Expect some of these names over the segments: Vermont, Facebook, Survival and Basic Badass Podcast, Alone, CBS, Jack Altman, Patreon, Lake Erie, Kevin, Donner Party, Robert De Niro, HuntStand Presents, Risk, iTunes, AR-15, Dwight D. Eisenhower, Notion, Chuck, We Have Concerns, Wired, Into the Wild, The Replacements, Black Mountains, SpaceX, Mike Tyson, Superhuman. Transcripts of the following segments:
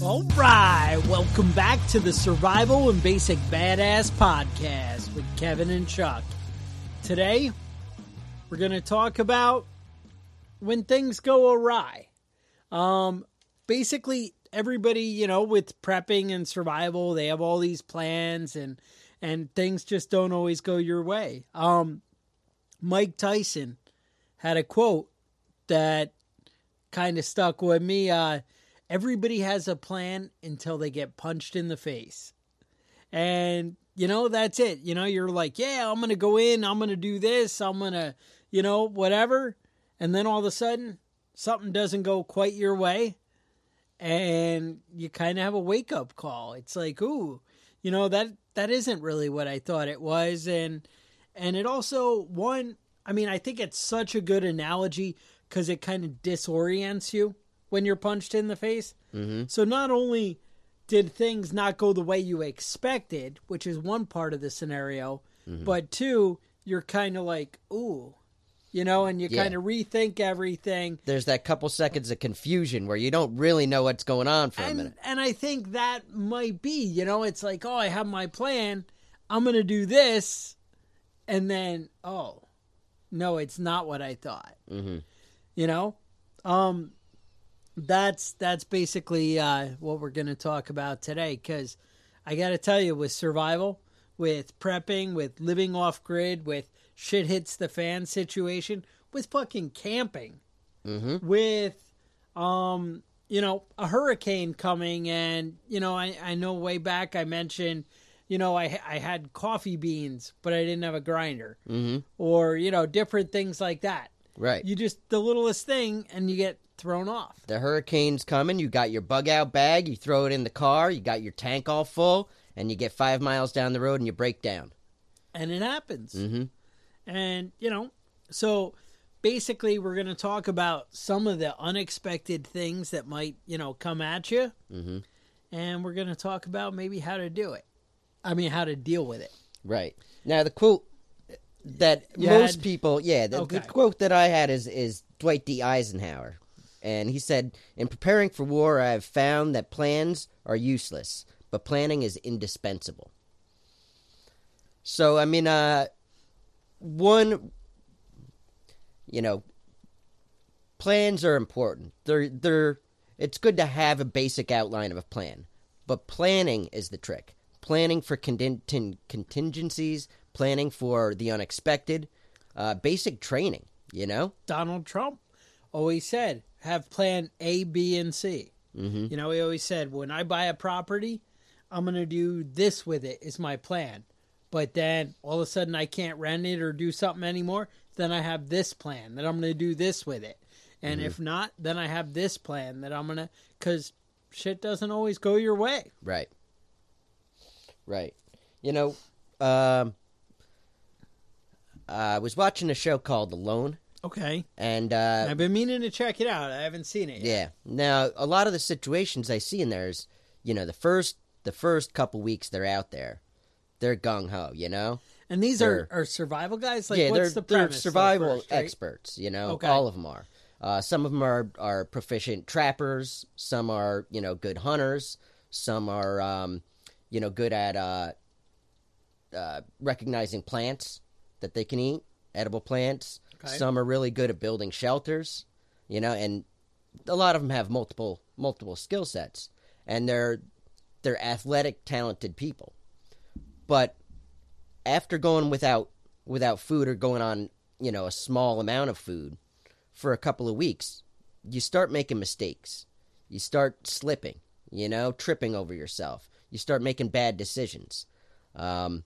All right, welcome back to the Survival and Basic Badass Podcast with Kevin and Chuck. Today, we're going to talk about when things go awry. Basically, everybody, with prepping and survival, they have all these plans and things just don't always go your way. Mike Tyson had a quote that kind of stuck with me. Everybody has a plan until they get punched in the face. And, that's it. You're like, yeah, I'm going to go in. I'm going to do this. I'm going to, whatever. And then all of a sudden, something doesn't go quite your way. And you kind of have a wake-up call. It's like, ooh, that isn't really what I thought it was. And it also, I think it's such a good analogy because it kind of disorients you when you're punched in the face. Mm-hmm. So not only did things not go the way you expected, which is one part of the scenario, mm-hmm. but two, you're kind of like, ooh, and you kind of rethink everything. There's that couple seconds of confusion where you don't really know what's going on for a minute. And I think that might be, it's like, oh, I have my plan. I'm going to do this. And then, oh, no, it's not what I thought. Mm-hmm. That's basically what we're going to talk about today, because I got to tell you, with survival, with prepping, with living off grid, with shit hits the fan situation, with fucking camping, mm-hmm. with, a hurricane coming. And, I know way back I mentioned, I had coffee beans, but I didn't have a grinder, mm-hmm. or, different things like that. Right. You just the littlest thing and you get thrown off. The hurricane's coming, you got your bug out bag, you throw it in the car, you got your tank all full, and you get 5 miles down the road and you break down. And it happens. Mm-hmm. And, so basically we're going to talk about some of the unexpected things that might, come at you. Mm-hmm. And we're going to talk about maybe how to do it. I mean, how to deal with it. Right. Now, the quote that the quote that I had is Dwight D. Eisenhower. And he said, "In preparing for war, I have found that plans are useless, but planning is indispensable." So, plans are important. It's good to have a basic outline of a plan, but planning is the trick. Planning for contingencies, planning for the unexpected, basic training, Donald Trump always said, have plan A, B, and C. Mm-hmm. He always said, when I buy a property, I'm going to do this with it is my plan. But then all of a sudden I can't rent it or do something anymore. Then I have this plan that I'm going to do this with it. And mm-hmm. if not, then I have this plan that I'm going to, because shit doesn't always go your way. Right. You know, I was watching a show called Alone. Okay. And I've been meaning to check it out. I haven't seen it yet. Yeah. Now, a lot of the situations I see in there is, you know, the first couple weeks they're out there, they're gung-ho, you know? And these are survival guys? Like, yeah, what's the premise? They're survival experts, you know? Okay. All of them are. Some of them are proficient trappers. Some are, you know, good hunters. Some are, you know, good at recognizing plants that they can eat, edible plants. Okay. Some are really good at building shelters, you know, and a lot of them have multiple skill sets. And they're athletic, talented people. But after going without food or going on, you know, a small amount of food for a couple of weeks, you start making mistakes. You start slipping, you know, tripping over yourself. You start making bad decisions. One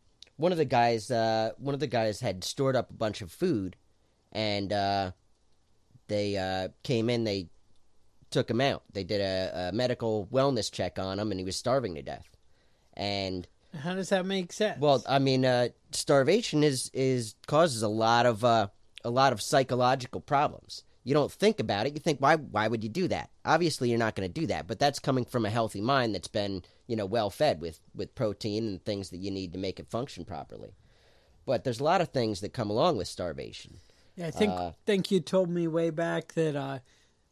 of the guys had stored up a bunch of food, and they came in. They took him out. They did a medical wellness check on him, and he was starving to death. And how does that make sense? Well, I mean, starvation is causes a lot of psychological problems. You don't think about it. You think, why would you do that? Obviously, you're not going to do that, but that's coming from a healthy mind that's been, you know, well-fed with protein and things that you need to make it function properly. But there's a lot of things that come along with starvation. Yeah, I think you told me way back that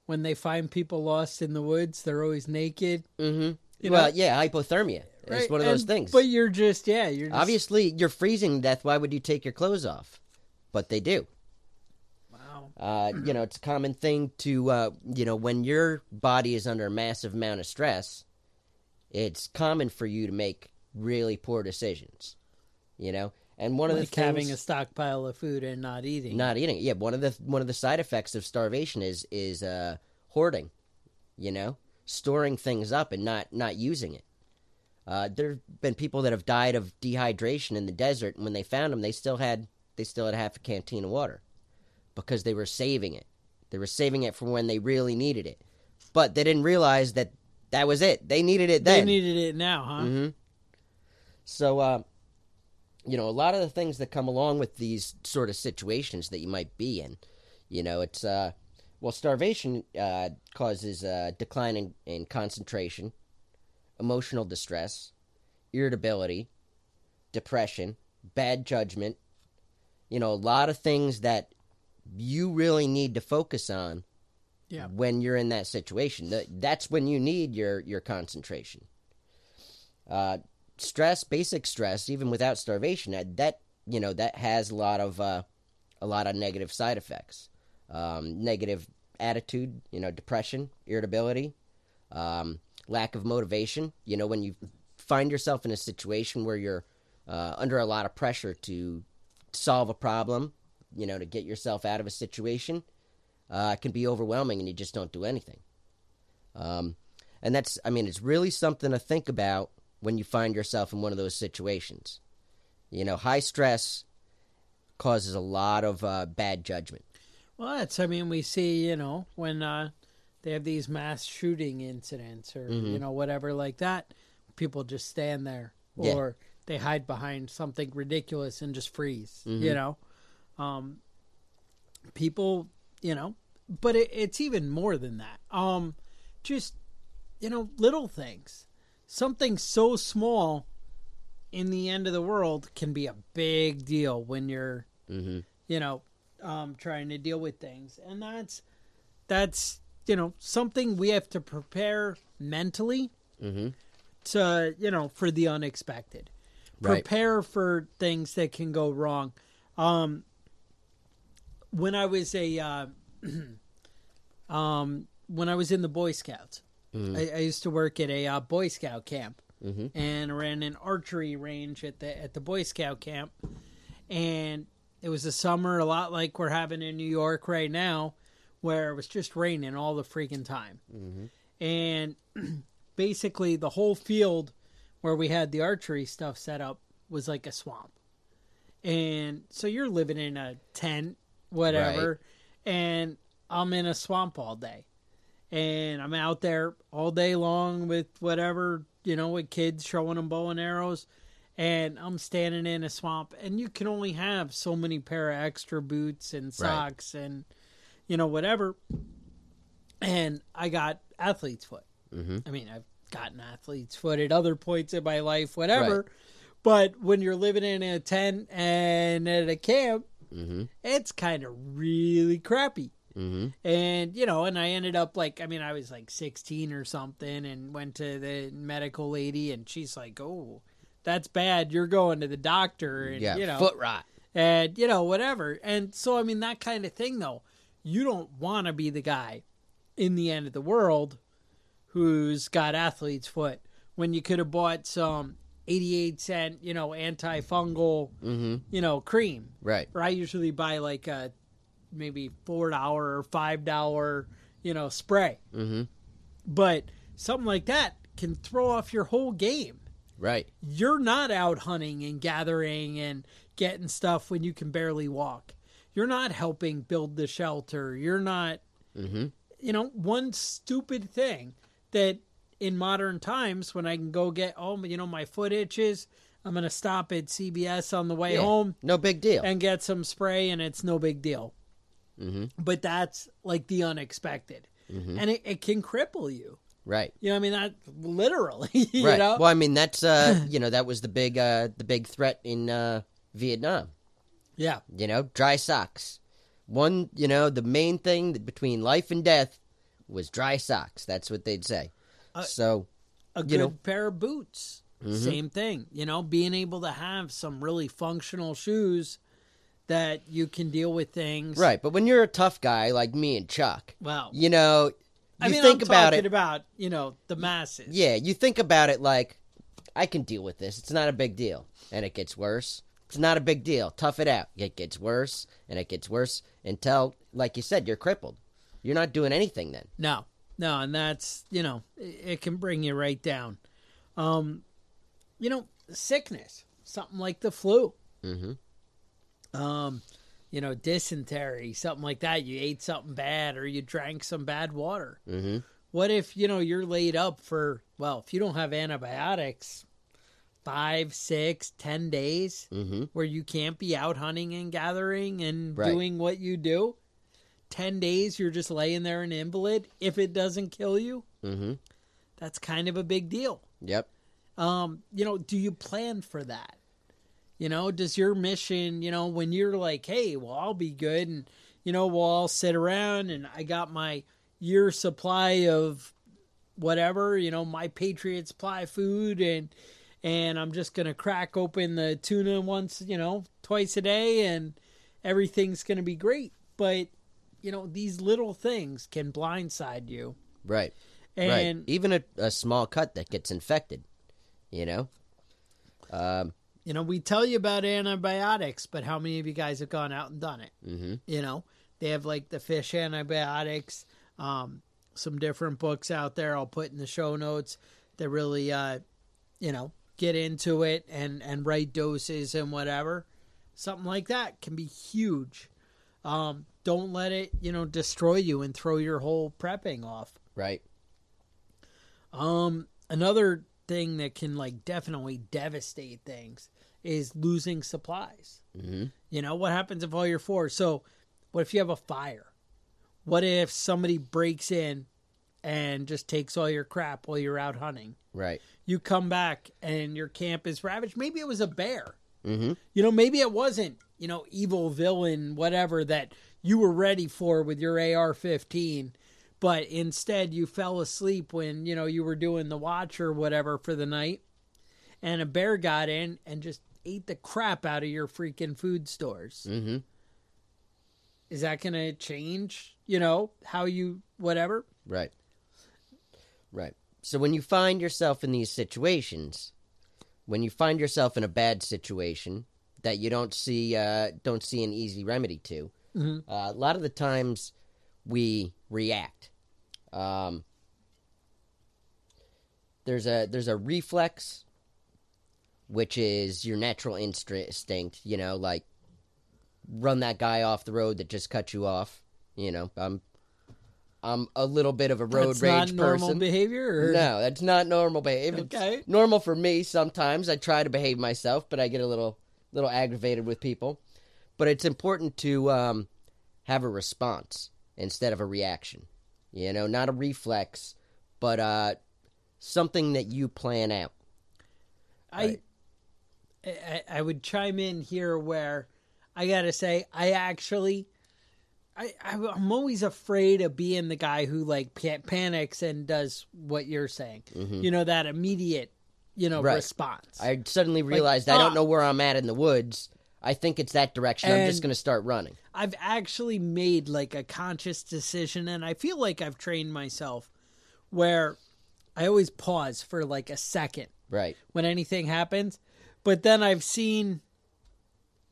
when they find people lost in the woods, they're always naked. Mm-hmm. You know? Well, yeah, hypothermia is one of those things. But you're just... Obviously, you're freezing to death. Why would you take your clothes off? But they do. You know, it's a common thing to, you know, when your body is under a massive amount of stress, it's common for you to make really poor decisions, you know? And one of the things, having a stockpile of food and not eating. Yeah. One of the side effects of starvation is hoarding, you know, storing things up and not using it. There have been people that have died of dehydration in the desert. And when they found them, they still had half a canteen of water. Because they were saving it. They were saving it for when they really needed it. But they didn't realize that was it. They needed it then. They needed it now, huh? Mm-hmm. So, you know, a lot of the things that come along with these sort of situations that you might be in, you know, it's, well, starvation causes a decline in concentration, emotional distress, irritability, depression, bad judgment, you know, a lot of things that you really need to focus on when you're in that situation. That's when you need your concentration. Stress, basic stress, even without starvation, that you know that has a lot of negative side effects. Negative attitude, you know, depression, irritability, lack of motivation. You know, when you find yourself in a situation where you're under a lot of pressure to solve a problem, you know, to get yourself out of a situation, can be overwhelming and you just don't do anything. And that's, I mean, it's really something to think about when you find yourself in one of those situations. You know, high stress causes a lot of bad judgment. Well, that's, I mean, we see, you know, when they have these mass shooting incidents or, you know, whatever like that, people just stand there or they hide behind something ridiculous and just freeze, you know? People, you know, but it's even more than that. Just, you know, little things, something so small in the end of the world can be a big deal when you're, you know, trying to deal with things. And that's, you know, something we have to prepare mentally to, you know, for the unexpected, prepare for things that can go wrong. When I was when I was in the Boy Scouts, I used to work at a Boy Scout camp and ran an archery range at the Boy Scout camp. And it was a summer, a lot like we're having in New York right now, where it was just raining all the freaking time. And basically the whole field where we had the archery stuff set up was like a swamp. And so you're living in a tent, whatever, and I'm in a swamp all day, and I'm out there all day long with whatever, you know, with kids showing them bow and arrows, and I'm standing in a swamp, and you can only have so many pair of extra boots and socks and, you know, whatever. And I got athlete's foot. Mm-hmm. I mean, I've gotten athlete's foot at other points in my life, whatever. Right. But when you're living in a tent and at a camp, mm-hmm. it's kind of really crappy. Mm-hmm. And, you know, and I ended up like, I mean, I was like 16 or something and went to the medical lady, and she's like, oh, that's bad. You're going to the doctor. And, yeah, you know, foot rot. And, you know, whatever. And so, I mean, that kind of thing, though, you don't want to be the guy in the end of the world who's got athlete's foot when you could have bought some 88-cent, you know, antifungal, mm-hmm. you know, cream. Right. Or I usually buy like a maybe $4 or $5, you know, spray. Mm-hmm. But something like that can throw off your whole game. Right. You're not out hunting and gathering and getting stuff when you can barely walk. You're not helping build the shelter. You're not, mm-hmm. you know, one stupid thing that in modern times when I can go get, oh, you know, my foot itches, I'm going to stop at CBS on the way home. No big deal. And get some spray, and it's no big deal. Mm-hmm. But that's like the unexpected. Mm-hmm. And it can cripple you. Right. You know, I mean, that literally, you know? Well, I mean, that's, you know, that was the big threat in Vietnam. Yeah. You know, dry socks. One, you know, the main thing between life and death was dry socks. That's what they'd say. So, a good pair of boots. Mm-hmm. Same thing. You know, being able to have some really functional shoes that you can deal with things. Right, but when you're a tough guy like me and Chuck, well, you know, I mean, I'm talking about, you know, the masses. Yeah, you think about it like, I can deal with this. It's not a big deal. And it gets worse. It's not a big deal. Tough it out. It gets worse, and it gets worse until, like you said, you're crippled. You're not doing anything then. No, no, and that's, you know, it can bring you right down. You know, sickness, something like the flu. Mm-hmm. You know, dysentery, something like that. You ate something bad or you drank some bad water. Mm-hmm. What if, you know, you're laid up for, well, if you don't have antibiotics, 5, 6, 10 days mm-hmm. where you can't be out hunting and gathering and doing what you do. 10 days you're just laying there an invalid. If it doesn't kill you, mm-hmm. that's kind of a big deal. Yep. You know, do you plan for that? You know, does your mission, you know, when you're like, hey, well, I'll be good and, you know, we'll all sit around and I got my year supply of whatever, you know, my Patriot supply food and I'm just going to crack open the tuna once, you know, twice a day and everything's going to be great. But, you know, these little things can blindside you. Right. And even a small cut that gets infected, you know, you know, we tell you about antibiotics, but how many of you guys have gone out and done it? Mm-hmm. You know, they have like the fish antibiotics, some different books out there I'll put in the show notes that really, you know, get into it and right doses and whatever. Something like that can be huge. Don't let it, you know, destroy you and throw your whole prepping off. Right. Another thing that can like definitely devastate things is losing supplies. Mm-hmm. You know, what happens if all your forage? So what if you have a fire? What if somebody breaks in and just takes all your crap while you're out hunting? Right. You come back and your camp is ravaged. Maybe it was a bear. Mm-hmm. You know, maybe it wasn't, you know, evil villain, whatever that you were ready for with your AR-15. But instead, you fell asleep when, you know, you were doing the watch or whatever for the night. And a bear got in and just ate the crap out of your freaking food stores. Mm-hmm. Is that going to change, you know, how you, whatever? Right. Right. So when you find yourself in these situations, when you find yourself in a bad situation that you don't see an easy remedy to, mm-hmm. A lot of the times we react. There's a reflex, which is your natural instinct, you know, like run that guy off the road that just cut you off. You know, I'm I'm a little bit of a road rage person. That's not normal behavior? Or? No, that's not normal behavior. Okay. It's normal for me sometimes. I try to behave myself, but I get a little aggravated with people. But it's important to have a response instead of a reaction. You know, not a reflex, but something that you plan out. Right? I would chime in here where I got to say I actually... I'm always afraid of being the guy who, like, panics and does what you're saying. Mm-hmm. You know, that immediate, right. response. I suddenly realized I don't know where I'm at in the woods. I think it's that direction. I'm just going to start running. I've actually made, like, a conscious decision, and I feel like I've trained myself where I always pause for, like, a second. Right. When anything happens. But then I've seen...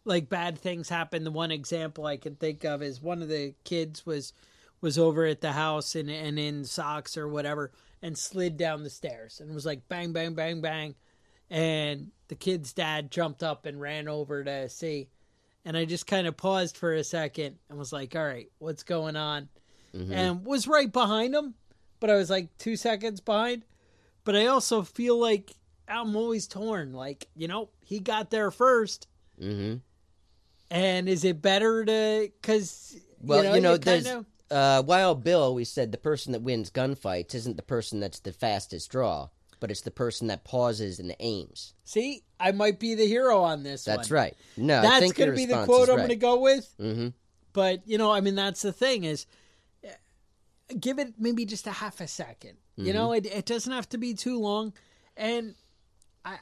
like bad things happen. The one example I can think of is one of the kids was over at the house and in socks or whatever and slid down the stairs and was like bang, bang, bang, bang. And the kid's dad jumped up and ran over to see. And I just kind of paused for a second and was like, all right, what's going on? Mm-hmm. And was right behind him, but I was like 2 seconds behind. But I also feel like I'm always torn. Like, he got there first. Mm-hmm. And is it better to, because, there's, Wild Bill always said the person that wins gunfights isn't the person that's the fastest draw, but it's the person that pauses and aims. See, I might be the hero on this one. That's right. No, that's going to be the quote I'm going to go with. Mm-hmm. But, that's the thing is, give it maybe just a half a second. Mm-hmm. It doesn't have to be too long. And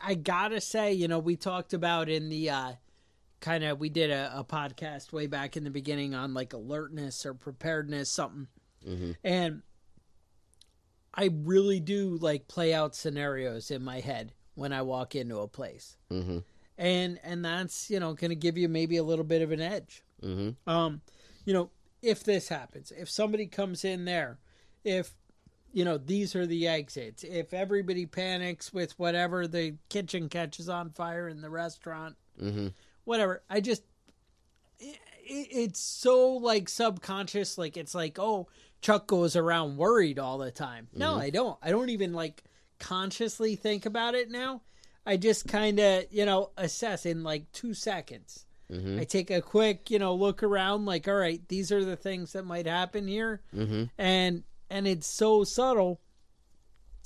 I got to say, we talked about in the, we did a podcast way back in the beginning on like alertness or preparedness, something. Mm-hmm. And I really do like play out scenarios in my head when I walk into a place. Mm-hmm. And that's, going to give you maybe a little bit of an edge. Mm-hmm. If this happens, if somebody comes in there, if, these are the exits, if everybody panics with whatever, the kitchen catches on fire in the restaurant, mm-hmm. whatever. I just, it's so like subconscious. Like it's like, oh, Chuck goes around worried all the time. No, mm-hmm. I don't even like consciously think about it now. I just kind of, assess in like 2 seconds. Mm-hmm. I take a quick, look around like, all right, these are the things that might happen here. Mm-hmm. And it's so subtle,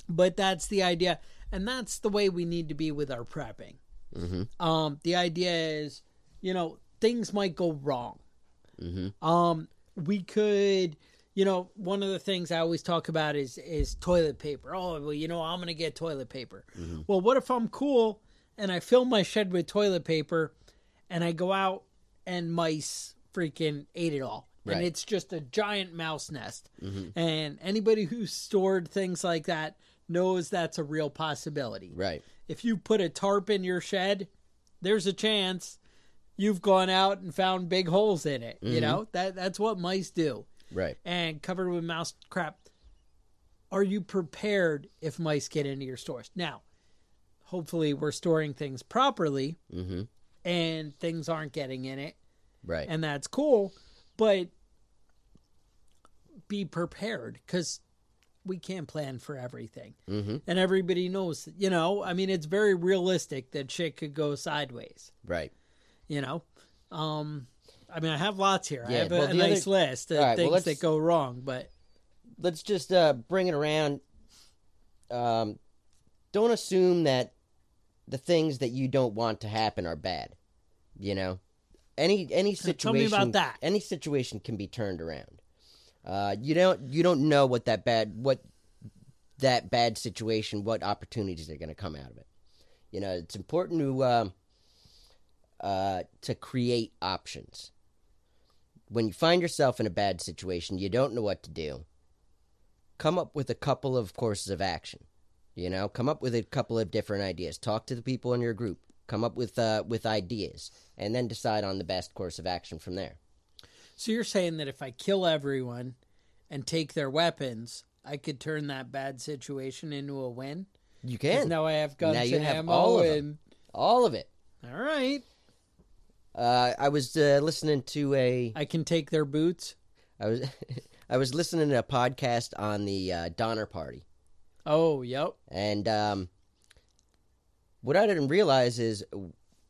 but that's the idea. And that's the way we need to be with our prepping. Mm-hmm. The idea is, things might go wrong. Mm-hmm. We could, one of the things I always talk about is toilet paper. Oh, well, I'm going to get toilet paper. Mm-hmm. Well, what if I'm cool and I fill my shed with toilet paper and I go out and mice freaking ate it all. Right. And it's just a giant mouse nest. Mm-hmm. And anybody who's stored things like that knows that's a real possibility. Right. If you put a tarp in your shed, there's a chance you've gone out and found big holes in it. Mm-hmm. That's what mice do. Right. And covered with mouse crap. Are you prepared if mice get into your stores? Now, hopefully we're storing things properly mm-hmm. and things aren't getting in it. Right. And that's cool, but be prepared because we can't plan for everything. Mm-hmm. And everybody knows, it's very realistic that shit could go sideways. Right. I have lots here. Yeah, I have a nice list of things that go wrong, but let's just bring it around. Don't assume that the things that you don't want to happen are bad. Any situation, tell me about that. Any situation can be turned around. You don't know what that bad situation, what opportunities are going to come out of it. It's important to create options. When you find yourself in a bad situation, you don't know what to do. Come up with a couple of courses of action. Come up with a couple of different ideas. Talk to the people in your group. Come up with ideas, and then decide on the best course of action from there. So you're saying that if I kill everyone and take their weapons, I could turn that bad situation into a win? You can. Now I have guns and ammo. All of it. All right. I was listening to I can take their boots? I was I was listening to a podcast on the Donner Party. Oh, yep. And what I didn't realize is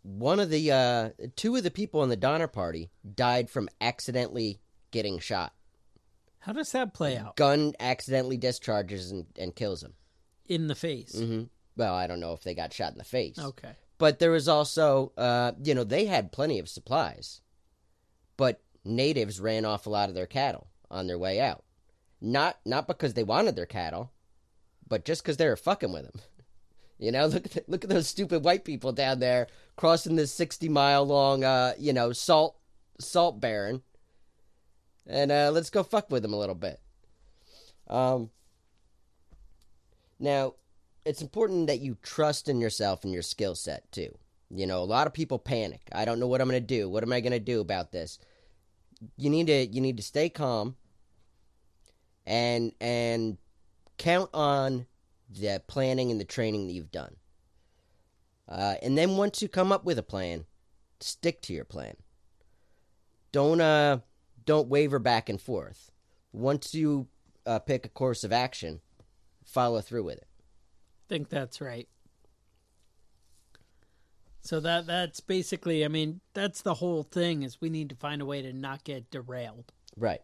one of the two of the people in the Donner Party died from accidentally getting shot. How does that play out? Gun accidentally discharges and kills him. In the face? Mm-hmm. Well, I don't know if they got shot in the face. Okay. But there was also, you know, they had plenty of supplies, but natives ran off a lot of their cattle on their way out. Not because they wanted their cattle, but just because they were fucking with them. You know, look at those stupid white people down there crossing this 60-mile-long, you know, salt barren, and let's go fuck with them a little bit. Now, it's important that you trust in yourself and your skill set too. You know, a lot of people panic. I don't know what I'm going to do. What am I going to do about this? You need to stay calm and count on the planning and the training that you've done. And then once you come up with a plan, stick to your plan. Don't waver back and forth. Once you pick a course of action, follow through with it. I think that's right. So that's basically, I mean, that's the whole thing, is we need to find a way to not get derailed. Right.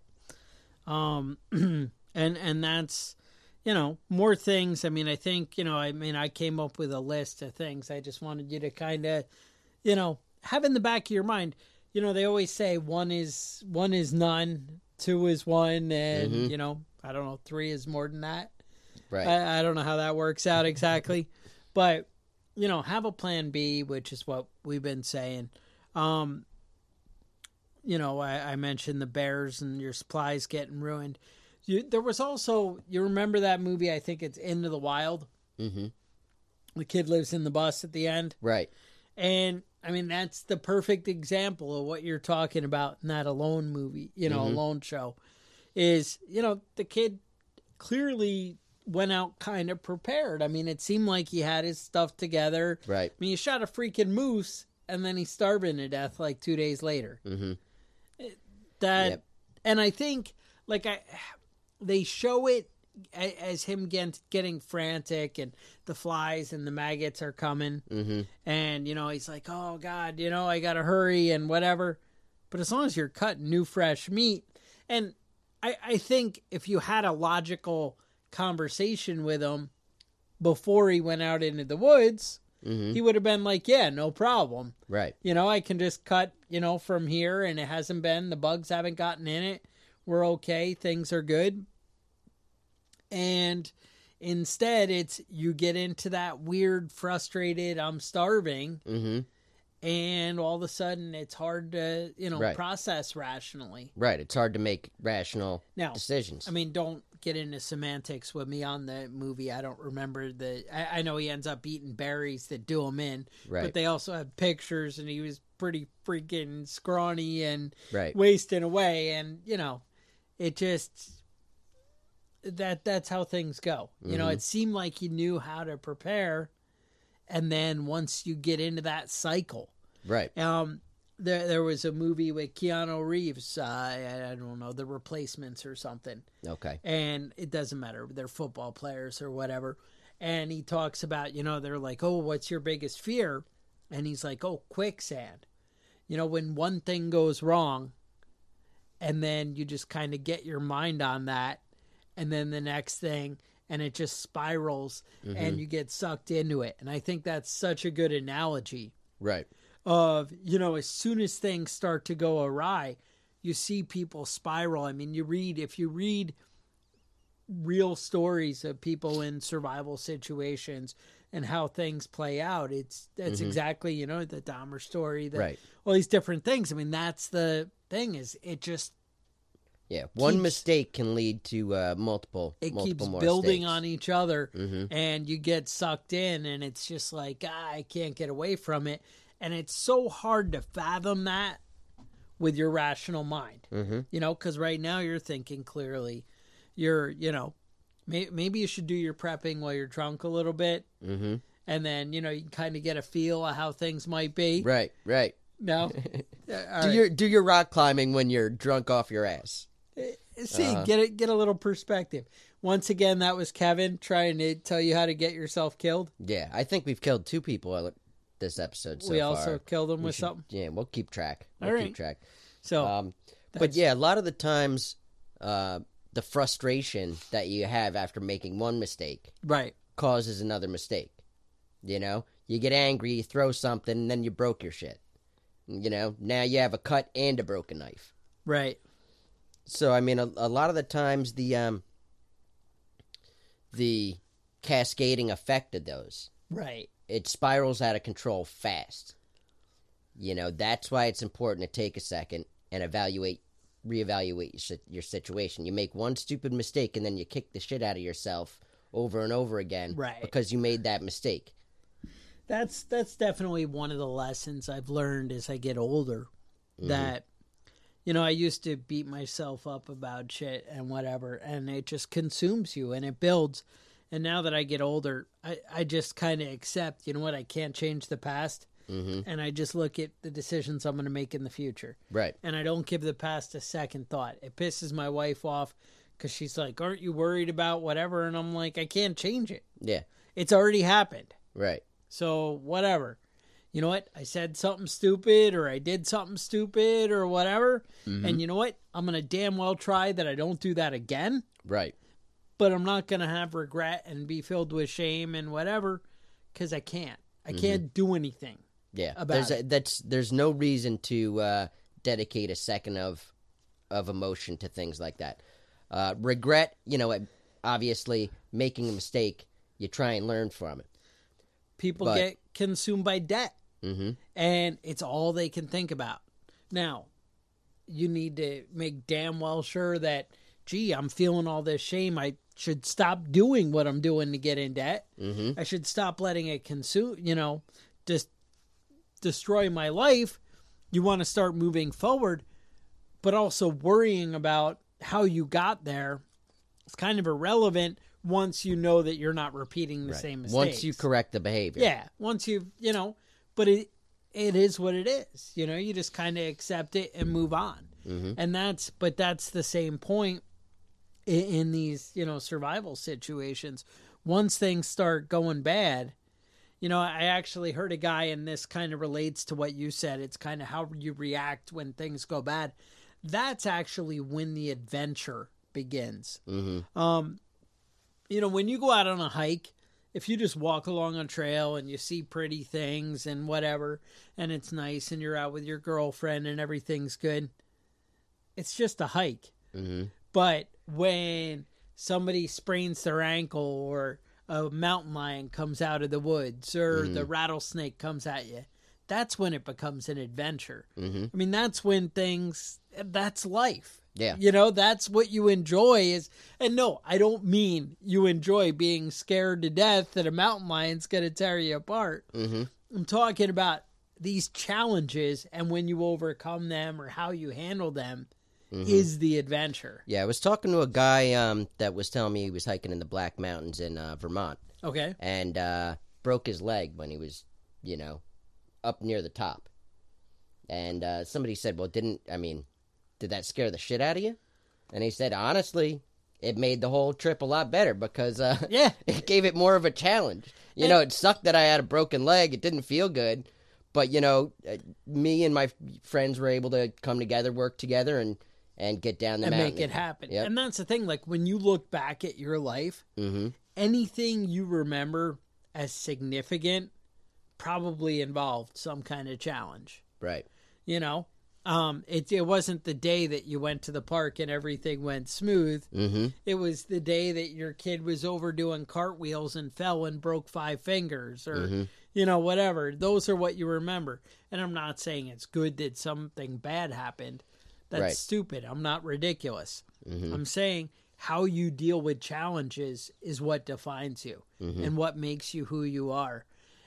And that's, you know, more things. I mean, I think, you know, I mean, I came up with a list of things. I just wanted you to kind of, you know, have in the back of your mind. You know, they always say one is none, two is one, and, mm-hmm. you know, I don't know, three is more than that. Right. I don't know how that works out exactly, but, you know, have a plan B, which is what we've been saying. You know, I mentioned the bears and your supplies getting ruined. There was also, you remember that movie? I think it's Into the Wild. Mm-hmm. The kid lives in the bus at the end. Right. And I mean, that's the perfect example of what you're talking about in that Alone movie, you know, mm-hmm. Alone show is, you know, the kid clearly went out kind of prepared. I mean, it seemed like he had his stuff together. Right. I mean, he shot a freaking moose and then he's starving to death like 2 days later. Mm-hmm. Yep. And I think like they show it as him getting frantic and the flies and the maggots are coming. Mm-hmm. And, you know, he's like, oh God, you know, I got to hurry and whatever. But as long as you're cutting new fresh meat. And I think if you had a logical conversation with him before he went out into the woods, mm-hmm. he would have been like, yeah, no problem. Right. You know, I can just cut, you know, from here and it hasn't been, the bugs haven't gotten in it. We're okay. Things are good. And instead it's, you get into that weird, frustrated, I'm starving. Mm-hmm. And all of a sudden it's hard to, you know, right. process rationally. Right. It's hard to make rational decisions. I mean, don't get into semantics with me on the movie. I don't remember I know he ends up eating berries that do him in, right. but they also had pictures and he was pretty freaking scrawny and right. wasting away. And, you know, it just, that's how things go. Mm-hmm. You know, it seemed like he knew how to prepare. And then once you get into that cycle, right. There was a movie with Keanu Reeves, I don't know, The Replacements or something. Okay. And it doesn't matter. They're football players or whatever. And he talks about, you know, they're like, oh, what's your biggest fear? And he's like, oh, quicksand. You know, when one thing goes wrong and then you just kind of get your mind on that. And then the next thing, and it just spirals mm-hmm. and you get sucked into it. And I think that's such a good analogy. Right. Of, you know, as soon as things start to go awry, you see people spiral. I mean, if you read real stories of people in survival situations and how things play out, that's mm-hmm. exactly, you know, the Dahmer story, right. all these different things. I mean, that's the thing, is it just one mistake can lead to multiple. It keeps building on each other, mm-hmm. and you get sucked in, and it's just like I can't get away from it. And it's so hard to fathom that with your rational mind, mm-hmm. you know, because right now you're thinking clearly. You're, you know, maybe you should do your prepping while you're drunk a little bit. Mm-hmm. And then, you know, you can kind of get a feel of how things might be. Right, right. No. All right. Do your rock climbing when you're drunk off your ass. see, get a little perspective. Once again, that was Kevin trying to tell you how to get yourself killed. Yeah, I think we've killed two people this episode so far. We also killed them with something. Yeah, we'll keep track. We'll keep track. So, but yeah, a lot of the times, the frustration that you have after making one mistake, right, causes another mistake. You know, you get angry, you throw something, and then you broke your shit. You know, now you have a cut and a broken knife. Right. So, I mean, a lot of the times the cascading effect of those. Right. It spirals out of control fast. You know, that's why it's important to take a second and reevaluate your situation. You make one stupid mistake and then you kick the shit out of yourself over and over again. Right. Because you made that mistake. That's definitely one of the lessons I've learned as I get older, mm-hmm. that, you know, I used to beat myself up about shit and whatever, and it just consumes you and it builds. And now that I get older, I just kind of accept, you know what, I can't change the past, mm-hmm. and I just look at the decisions I'm going to make in the future. Right. And I don't give the past a second thought. It pisses my wife off because she's like, aren't you worried about whatever? And I'm like, I can't change it. Yeah. It's already happened. Right. So whatever, you know what? I said something stupid or I did something stupid or whatever. Mm-hmm. And you know what? I'm going to damn well try that I don't do that again. Right. But I'm not going to have regret and be filled with shame and whatever, because I can't. I mm-hmm. can't do anything. Yeah. There's no reason to dedicate a second of emotion to things like that. Regret, you know, obviously making a mistake, you try and learn from it. People get consumed by debt, mm-hmm. and it's all they can think about. Now, you need to make damn well sure that, gee, I'm feeling all this shame. I should stop doing what I'm doing to get in debt. Mm-hmm. I should stop letting it consume, you know, just destroy my life. You want to start moving forward, but also worrying about how you got there. It's kind of irrelevant once you know that you're not repeating the right. same mistakes. Once you correct the behavior. Yeah. Once you've, you know, but it is what it is. You know, you just kind of accept it and move on. Mm-hmm. And that's the same point in these, you know, survival situations. Once things start going bad, you know, I actually heard a guy, and this kind of relates to what you said. It's kind of how you react when things go bad. That's actually when the adventure begins. Mm-hmm. You know, when you go out on a hike, if you just walk along a trail and you see pretty things and whatever, and it's nice and you're out with your girlfriend and everything's good, it's just a hike. Mm-hmm. But when somebody sprains their ankle or a mountain lion comes out of the woods or mm-hmm. the rattlesnake comes at you, that's when it becomes an adventure. Mm-hmm. I mean, that's when things, that's life. Yeah. You know, that's what you enjoy is, and no, I don't mean you enjoy being scared to death that a mountain lion's going to tear you apart. Mm-hmm. I'm talking about these challenges and when you overcome them or how you handle them mm-hmm. is the adventure. Yeah. I was talking to a guy that was telling me he was hiking in the Black Mountains in Vermont. Okay. And broke his leg when he was, you know, up near the top. And somebody said, well, did that scare the shit out of you? And he said, honestly, it made the whole trip a lot better because it gave it more of a challenge. You know, it sucked that I had a broken leg. It didn't feel good. But, you know, me and my friends were able to come together, work together, and get down the mountain. And make it happen. Yep. And that's the thing. Like, when you look back at your life, mm-hmm. anything you remember as significant probably involved some kind of challenge. Right. You know? It wasn't the day that you went to the park and everything went smooth. Mm-hmm. It was the day that your kid was over doing cartwheels and fell and broke 5 fingers or, mm-hmm. you know, whatever. Those are what you remember. And I'm not saying it's good that something bad happened. That's right. Stupid. I'm not ridiculous. Mm-hmm. I'm saying how you deal with challenges is what defines you mm-hmm. and what makes you who you are.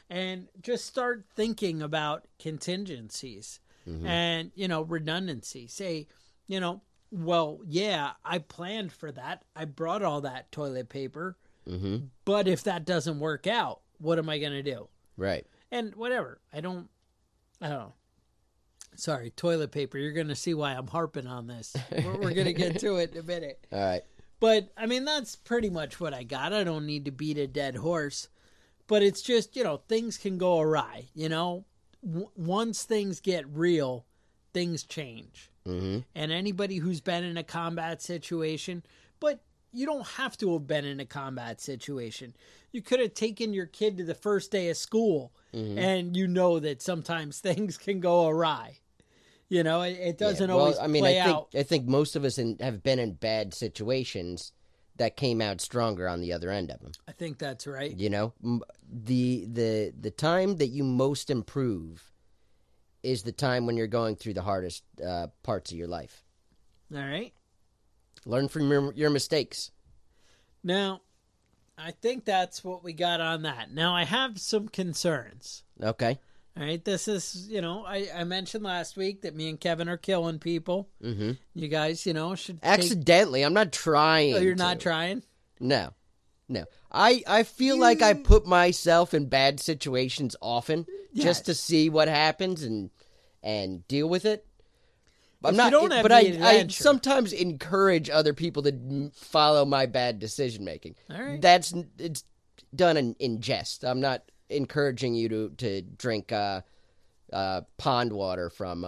And just start thinking about contingencies. Mm-hmm. And, you know, redundancy. Say, you know, well, yeah, I planned for that. I brought all that toilet paper. Mm-hmm. But if that doesn't work out, what am I going to do? Right. And whatever. I don't know. Sorry, toilet paper. You're going to see why I'm harping on this. We're going to get to it in a minute. All right. But, I mean, that's pretty much what I got. I don't need to beat a dead horse. But it's just, you know, things can go awry, you know. Once things get real, things change. Mm-hmm. And anybody who's been in a combat situation, but you don't have to have been in a combat situation. You could have taken your kid to the first day of school, mm-hmm. and you know that sometimes things can go awry. You know, it doesn't always play out. I think most of us have been in bad situations that came out stronger on the other end of them. I think that's right. You know, the time that you most improve is the time when you're going through the hardest parts of your life. All right. Learn from your mistakes. Now, I think that's what we got on that. Now, I have some concerns. Okay. All right, this is, you know, I mentioned last week that me and Kevin are killing people. Mm-hmm. You guys, you know, should accidentally. I'm not trying. Oh, you're not trying? No, no. I feel like I put myself in bad situations often just to see what happens and deal with it. I'm not. I sometimes encourage other people to follow my bad decision making. All right, it's done in jest. I'm not encouraging you to drink pond water from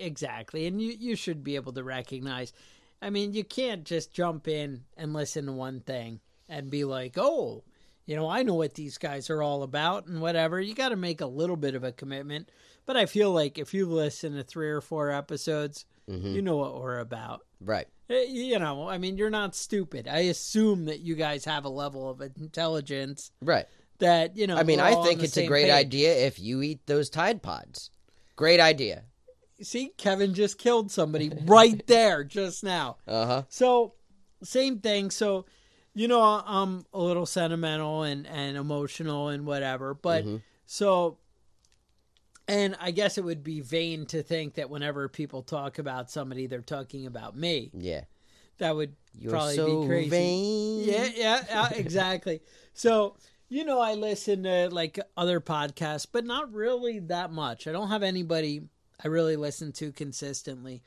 exactly, and you should be able to recognize. I mean, you can't just jump in and listen to one thing and be like, oh, you know, I know what these guys are all about and whatever. You got to make a little bit of a commitment, but I feel like if you listen to 3 or 4 episodes, mm-hmm. you know what we're about, right? You know, I mean, you're not stupid. I assume that you guys have a level of intelligence. Right. That, you know, I mean, I think it's a great idea if you eat those Tide Pods. Great idea. See, Kevin just killed somebody right there just now. Uh-huh. So, same thing. So, you know, I'm a little sentimental and emotional and whatever. But, mm-hmm. so... And I guess it would be vain to think that whenever people talk about somebody, they're talking about me. Yeah. That would probably be crazy. Vain. Yeah, exactly. So, you know, I listen to, like, other podcasts, but not really that much. I don't have anybody I really listen to consistently.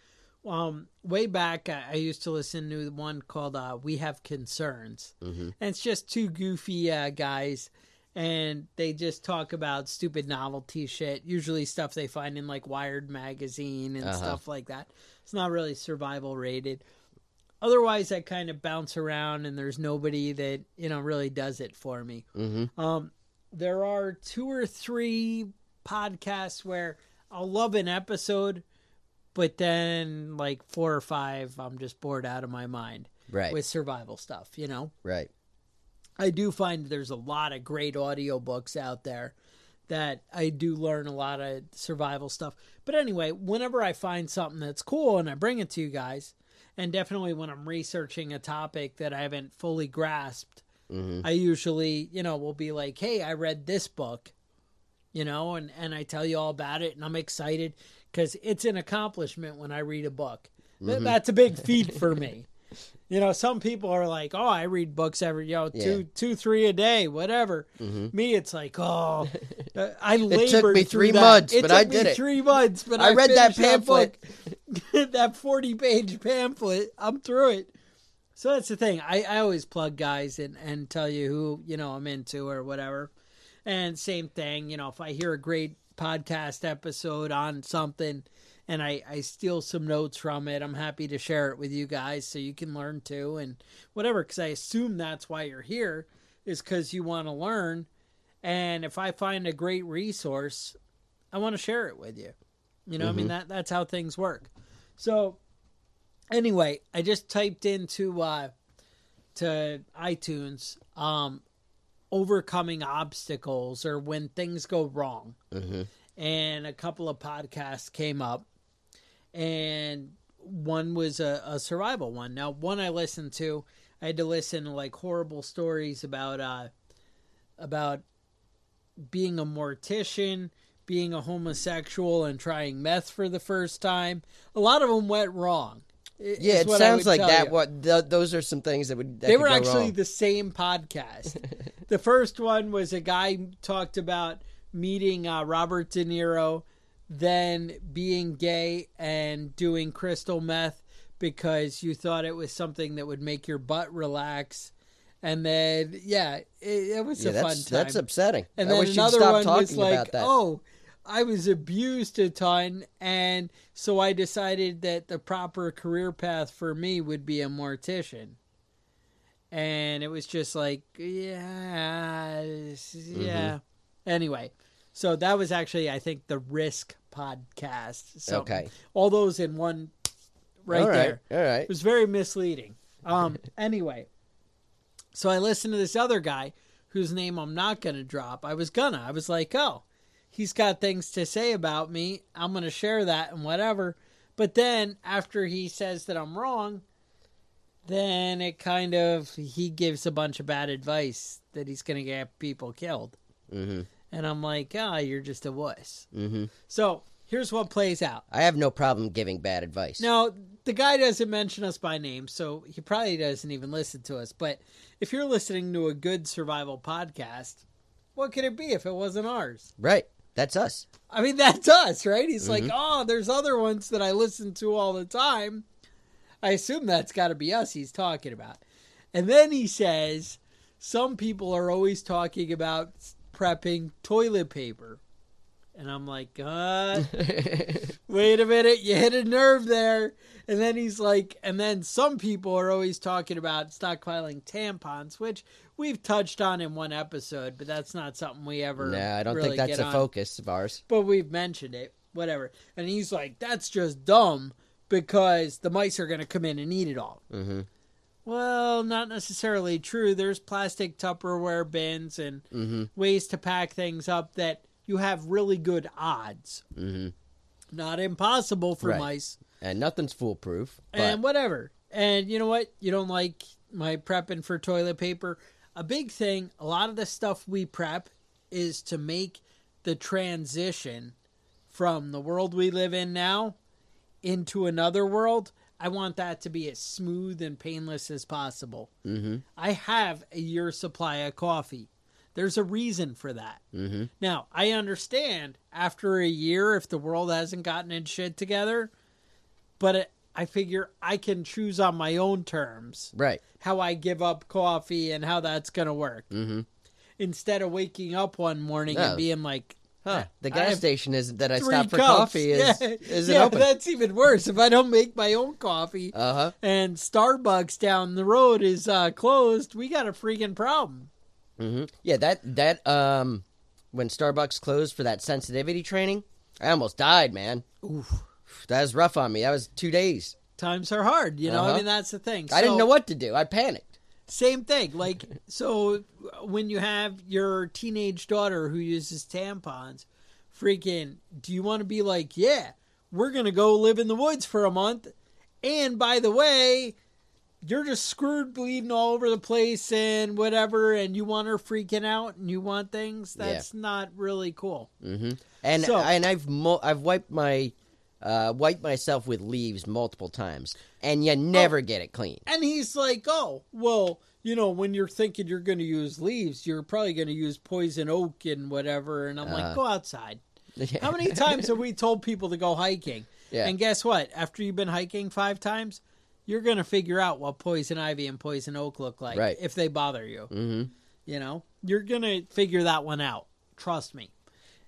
Way back, I used to listen to one called We Have Concerns. Mm-hmm. And it's just 2 goofy guys. And they just talk about stupid novelty shit, usually stuff they find in, like, Wired magazine and stuff like that. It's not really survival rated. Otherwise, I kind of bounce around, and there's nobody that, you know, really does it for me. Mm-hmm. There are 2 or 3 podcasts where I'll love an episode, but then, like, 4 or 5, I'm just bored out of my mind with survival stuff, you know? Right. I do find there's a lot of great audiobooks out there that I do learn a lot of survival stuff. But anyway, whenever I find something that's cool and I bring it to you guys, and definitely when I'm researching a topic that I haven't fully grasped, mm-hmm. I usually, you know, will be like, hey, I read this book, you know, and I tell you all about it, and I'm excited because it's an accomplishment when I read a book. Mm-hmm. That's a big feat for me. You know, some people are like, oh, I read books every, you know, 2, 3 a day, whatever. Mm-hmm. Me, it's like, oh, I labored it took me three that. Months, it but I did it. 3 months, but I read that pamphlet. That 40-page pamphlet. I'm through it. So that's the thing. I always plug guys and tell you who, you know, I'm into or whatever. And same thing, you know, if I hear a great podcast episode on something, and I steal some notes from it, I'm happy to share it with you guys so you can learn too and whatever, because I assume that's why you're here is because you want to learn. And if I find a great resource, I want to share it with you. You know, mm-hmm. I mean, that's how things work. So anyway, I just typed into to iTunes overcoming obstacles or when things go wrong. Mm-hmm. And a couple of podcasts came up. And one was a survival one. Now, one I listened to, I had to listen to, like, horrible stories about being a mortician, being a homosexual, and trying meth for the first time. A lot of them went wrong. Yeah, it sounds like that. Those are some things that would. They were actually the same podcast. The first one was a guy talked about meeting Robert De Niro, then being gay and doing crystal meth because you thought it was something that would make your butt relax. And then, it was a fun time. That's upsetting. And then another one was like, oh, I was abused a ton, and so I decided that the proper career path for me would be a mortician. And it was just like, Anyway, so that was actually, I think, the Risk podcast. So all those in one there. All right. It was very misleading. Anyway, so I listened to this other guy whose name I'm not going to drop. I was like, oh, he's got things to say about me. I'm going to share that and whatever. But then after he says that I'm wrong, then it kind of, he gives a bunch of bad advice that he's going to get people killed. Mm-hmm. And I'm like, ah, you're just a wuss. Mm-hmm. So here's what plays out. I have no problem giving bad advice. No, the guy doesn't mention us by name, so he probably doesn't even listen to us. But if you're listening to a good survival podcast, what could it be if it wasn't ours? Right. That's us. I mean, that's us, right? He's like, oh, there's other ones that I listen to all the time. I assume that's got to be us he's talking about. And then he says, some people are always talking about prepping toilet paper. And I'm like, wait a minute, you hit a nerve there. And then he's like, and then some people are always talking about stockpiling tampons, which we've touched on in one episode, but that's not something we ever I don't really think that's a focus of ours. But we've mentioned it, whatever. And he's like, that's just dumb, because the mice are going to come in and eat it all. Mm-hmm. Well, not necessarily true. There's plastic Tupperware bins and ways to pack things up that you have really good odds. Mm-hmm. Not impossible for mice. And nothing's foolproof. But... and whatever. And you know what? You don't like my prepping for toilet paper. A big thing, a lot of the stuff we prep is to make the transition from the world we live in now into another world. I want that to be as smooth and painless as possible. Mm-hmm. I have a year's supply of coffee. There's a reason for that. Mm-hmm. Now, I understand after a year if the world hasn't gotten its shit together, but I figure I can choose on my own terms how I give up coffee and how that's going to work. Mm-hmm. Instead of waking up one morning and being like, the gas station isn't that I stopped for coffee isn't open. That's even worse. If I don't make my own coffee and Starbucks down the road is closed, we got a freaking problem. Mm-hmm. Yeah, that when Starbucks closed for that sensitivity training, I almost died, man. Oof. That was rough on me. That was 2 days. Times are hard, you know. I mean, that's the thing. So, I didn't know what to do. I panicked. Same thing. Like, so when you have your teenage daughter who uses tampons, freaking, do you want to be like, yeah, we're going to go live in the woods for a month. And by the way, you're just screwed bleeding all over the place and whatever. And you want her freaking out and you want things. That's not really cool. Mm-hmm. And so, I've wiped my... wipe myself with leaves multiple times, and you never get it clean. And he's like, oh, well, you know, when you're thinking you're going to use leaves, you're probably going to use poison oak and whatever. And I'm like, go outside. Yeah. How many times have we told people to go hiking? Yeah. And guess what? After you've been hiking 5 times, you're going to figure out what poison ivy and poison oak look like if they bother you. Mm-hmm. You know, you're going to figure that one out. Trust me.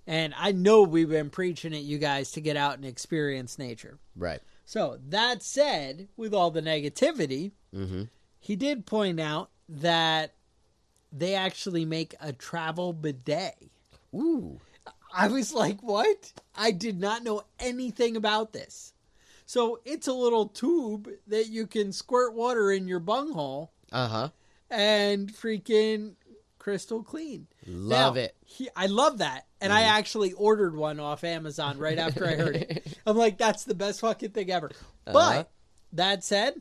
And I know we've been preaching at you guys to get out and experience nature. Right. So that said, with all the negativity, he did point out that they actually make a travel bidet. Ooh. I was like, what? I did not know anything about this. So it's a little tube that you can squirt water in your bunghole. And freaking... crystal clean. Love now, it. I love that. And I actually ordered one off Amazon right after I heard it. I'm like, that's the best fucking thing ever. But that said,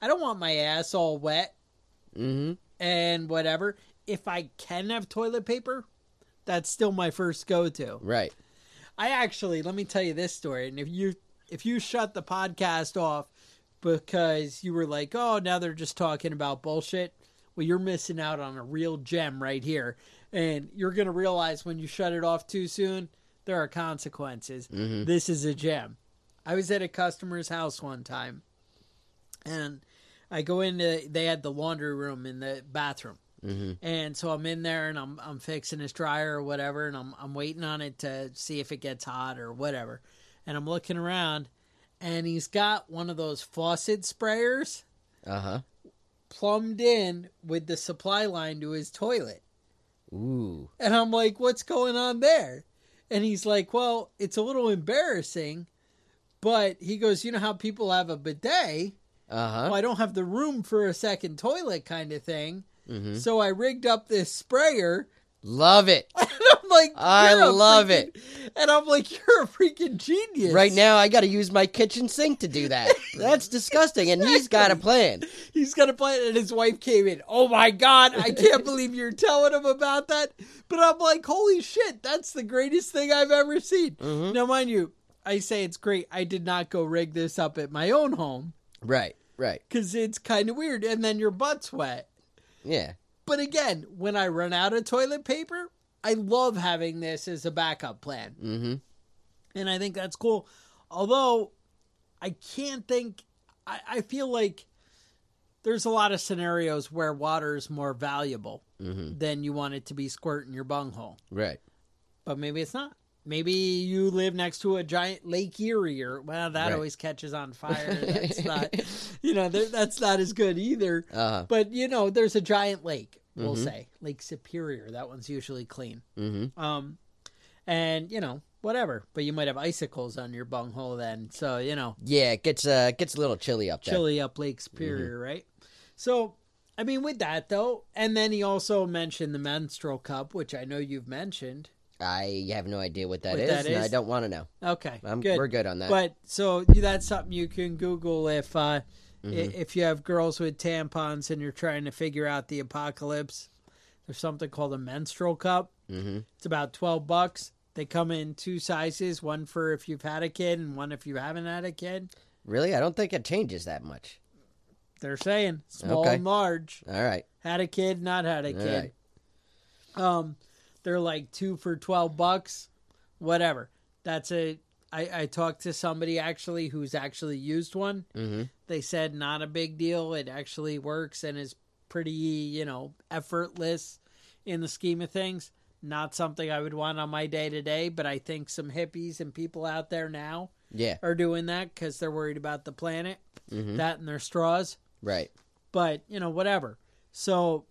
I don't want my ass all wet and whatever. If I can have toilet paper, that's still my first go-to. Right. I actually, let me tell you this story. And if you shut the podcast off because you were like, oh, now they're just talking about bullshit. Well, you're missing out on a real gem right here. And you're going to realize when you shut it off too soon, there are consequences. Mm-hmm. This is a gem. I was at a customer's house one time, and I go into, they had the laundry room in the bathroom. Mm-hmm. And so I'm in there and I'm fixing this dryer or whatever, and I'm waiting on it to see if it gets hot or whatever. And I'm looking around, and he's got one of those faucet sprayers plumbed in with the supply line to his toilet. Ooh. And I'm like, what's going on there? And he's like, well, it's a little embarrassing, but he goes, you know how people have a bidet? Well, I don't have the room for a second toilet kind of thing. Mm-hmm. So I rigged up this sprayer. Love it. And I'm like, I love freaking... it. And I'm like, you're a freaking genius. Right now, I got to use my kitchen sink to do that. That's disgusting. And he's got a plan. He's got a plan. And his wife came in. Oh my God, I can't believe you're telling him about that. But I'm like, holy shit, that's the greatest thing I've ever seen. Mm-hmm. Now, mind you, I say it's great. I did not go rig this up at my own home. Right, right. Because it's kind of weird. And then your butt's wet. Yeah. But again, when I run out of toilet paper, I love having this as a backup plan. Mm-hmm. And I think that's cool. Although, I can't think... I feel like there's a lot of scenarios where water is more valuable than you want it to be squirting your bunghole. Right. But maybe it's not. Maybe you live next to a giant Lake Erie or... Well, that always catches on fire. That's not... You know, that's not as good either. But, you know, there's a giant lake, we'll say. Lake Superior. That one's usually clean. And, you know, whatever. But you might have icicles on your bunghole then. So, you know. Yeah, it gets a little chilly up there. Chilly up Lake Superior, right? So, I mean, with that, though. And then he also mentioned the menstrual cup, which I know you've mentioned. I have no idea what that is. And I don't want to know. Okay, good. We're good on that. But so that's something you can Google if you have girls with tampons and you're trying to figure out the apocalypse. There's something called a menstrual cup. It's about $12. They come in two sizes, one for if you've had a kid and one if you haven't had a kid. Really? I don't think it changes that much. They're saying small and large. All right. Had a kid, not had a kid. Right. They're like two for $12, whatever. That's a. I talked to somebody actually who's actually used one. They said not a big deal. It actually works and is pretty, you know, effortless in the scheme of things. Not something I would want on my day to day, but I think some hippies and people out there now are doing that because they're worried about the planet, that and their straws. Right. But, you know, whatever. So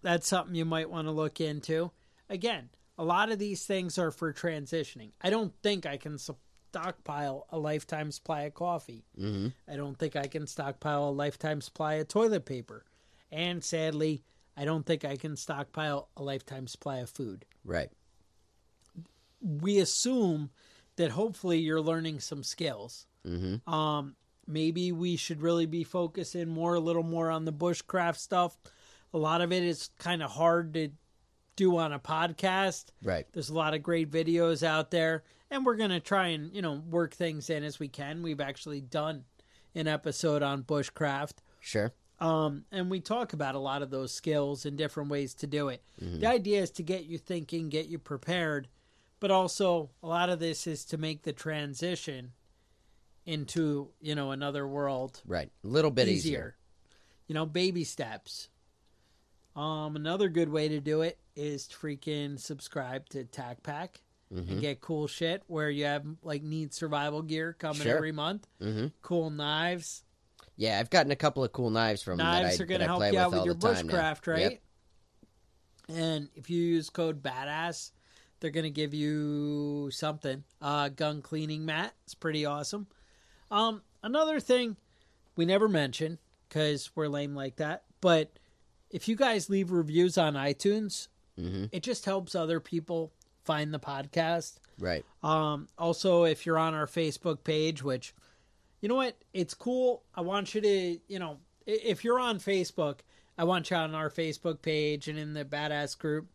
that's something you might want to look into. Again, a lot of these things are for transitioning. I don't think I can stockpile a lifetime supply of coffee. I don't think I can stockpile a lifetime supply of toilet paper. And sadly, I don't think I can stockpile a lifetime supply of food. Right. We assume that hopefully you're learning some skills. Maybe we should really be focusing a little more on the bushcraft stuff. A lot of it is kind of hard to do on a podcast. Right. There's a lot of great videos out there, and we're going to try and, you know, work things in as we can. We've actually done an episode on bushcraft. Sure. And we talk about a lot of those skills and different ways to do it. The idea is to get you thinking, get you prepared, but also a lot of this is to make the transition into, you know, another world. Right. A little bit easier. You know, baby steps. Another good way to do it is to freaking subscribe to TacPack and get cool shit where you have like neat survival gear coming every month. Cool knives. Yeah, I've gotten a couple of cool knives from knives that are going to help you out with your bushcraft, right? Yep. And if you use code BADASS, they're going to give you something. Gun cleaning mat. It's pretty awesome. Another thing we never mention because we're lame like that, but if you guys leave reviews on iTunes, it just helps other people find the podcast. Right. Also, if you're on our Facebook page, which, you know what? It's cool. I want you to, you know, if you're on Facebook, I want you on our Facebook page and in the Badass group.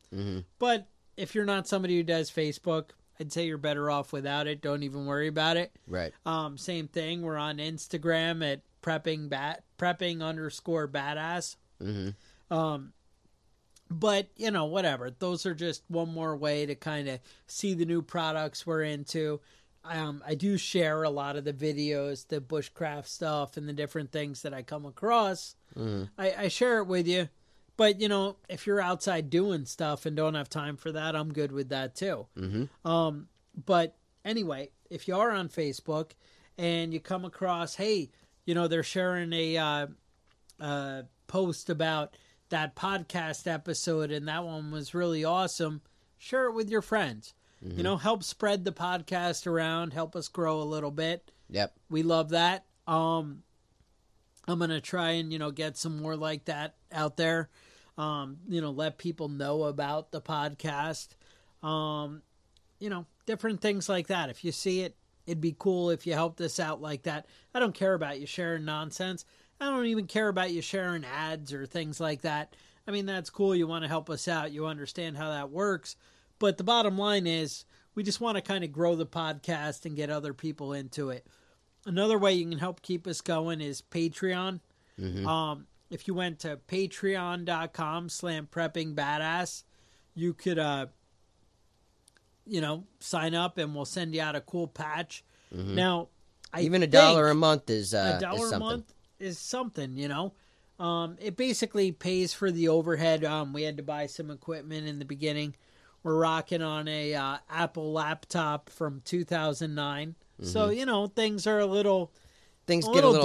But if you're not somebody who does Facebook, I'd say you're better off without it. Don't even worry about it. Right. Same thing. We're on Instagram at prepping_badass. But, you know, whatever. Those are just one more way to kind of see the new products we're into. I do share a lot of the videos, the bushcraft stuff, and the different things that I come across. Mm. I share it with you. But, you know, if you're outside doing stuff and don't have time for that, I'm good with that too. Mm-hmm. But anyway, if you are on Facebook and you come across, hey, you know, they're sharing a post about that podcast episode, and that one was really awesome, share it with your friends. Mm-hmm. You know, help spread the podcast around, help us grow a little bit. Yep. We love that. I'm going to try and, you know, get some more like that out there. You know, let people know about the podcast. You know, different things like that. If you see it, it'd be cool if you helped us out like that. I don't care about you sharing nonsense. I don't even care about you sharing ads or things like that. I mean, that's cool. You want to help us out. You understand how that works. But the bottom line is we just want to kind of grow the podcast and get other people into it. Another way you can help keep us going is Patreon. Mm-hmm. If you went to patreon.com/preppingbadass, you could, you know, sign up and we'll send you out a cool patch. Mm-hmm. Now, even $1 a month is something. $1 a month is something, you know. It basically pays for the overhead. We had to buy some equipment in the beginning. We're rocking on a Apple laptop from 2009. Mm-hmm. So, you know, things are a little dated,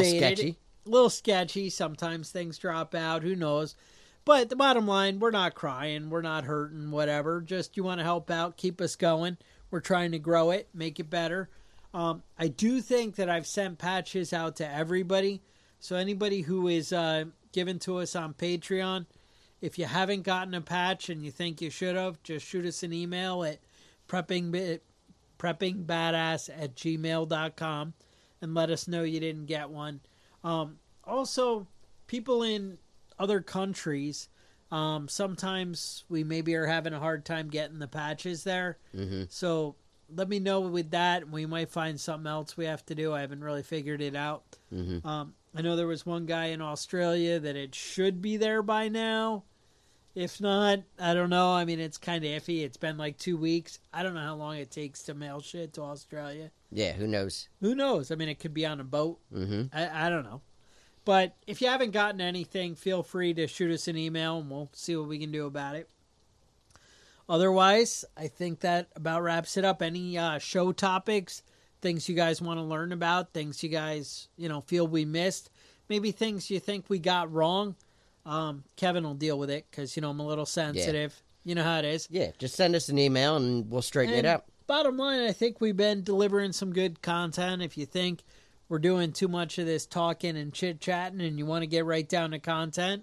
sketchy. A little sketchy. Sometimes things drop out. Who knows? But the bottom line, we're not crying. We're not hurting, whatever. Just you want to help out, keep us going. We're trying to grow it, make it better. I do think that I've sent patches out to everybody. So anybody who is given to us on Patreon, if you haven't gotten a patch and you think you should have, just shoot us an email at preppingbadass@gmail.com and let us know you didn't get one. Also, people in other countries, sometimes we maybe are having a hard time getting the patches there. Mm-hmm. So let me know with that. We might find something else we have to do. I haven't really figured it out. Mm-hmm. I know there was one guy in Australia that it should be there by now. If not, I don't know. I mean, it's kind of iffy. It's been like 2 weeks. I don't know how long it takes to mail shit to Australia. Yeah, who knows? Who knows? I mean, it could be on a boat. Mm-hmm. I don't know. But if you haven't gotten anything, feel free to shoot us an email, and we'll see what we can do about it. Otherwise, I think that about wraps it up. Any show topics, things you guys want to learn about, things you guys, you know, feel we missed, maybe things you think we got wrong. Kevin will deal with it because, you know, I'm a little sensitive. Yeah. You know how it is. Yeah, just send us an email and we'll straighten it out. Bottom line, I think we've been delivering some good content. If you think we're doing too much of this talking and chit-chatting and you want to get right down to content,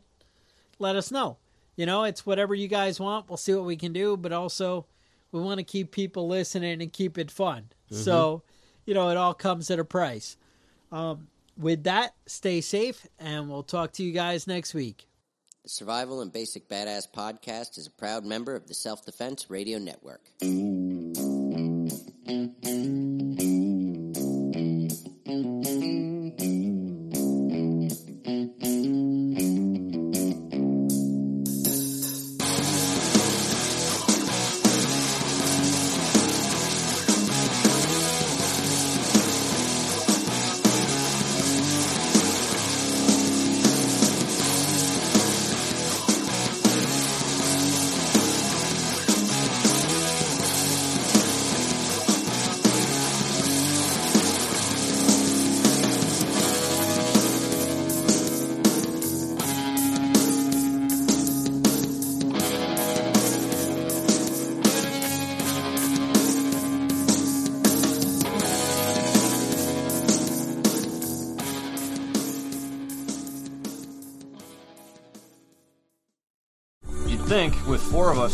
let us know. You know, it's whatever you guys want. We'll see what we can do, but also we want to keep people listening and keep it fun. Mm-hmm. So, you know, it all comes at a price. With that, stay safe, and we'll talk to you guys next week. The Survival and Basic Badass Podcast is a proud member of the Self-Defense Radio Network. With four of us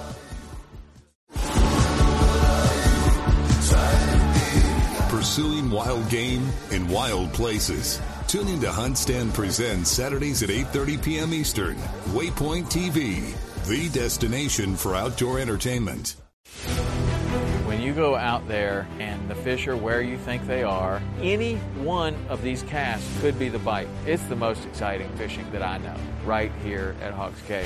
pursuing wild game in wild places. Tune in to HuntStand Presents Saturdays at 8:30 p.m. Eastern. Waypoint TV, the destination for outdoor entertainment. When you go out there and the fish are where you think they are, any one of these casts could be the bite. It's the most exciting fishing that I know, right here at Hawks Caye.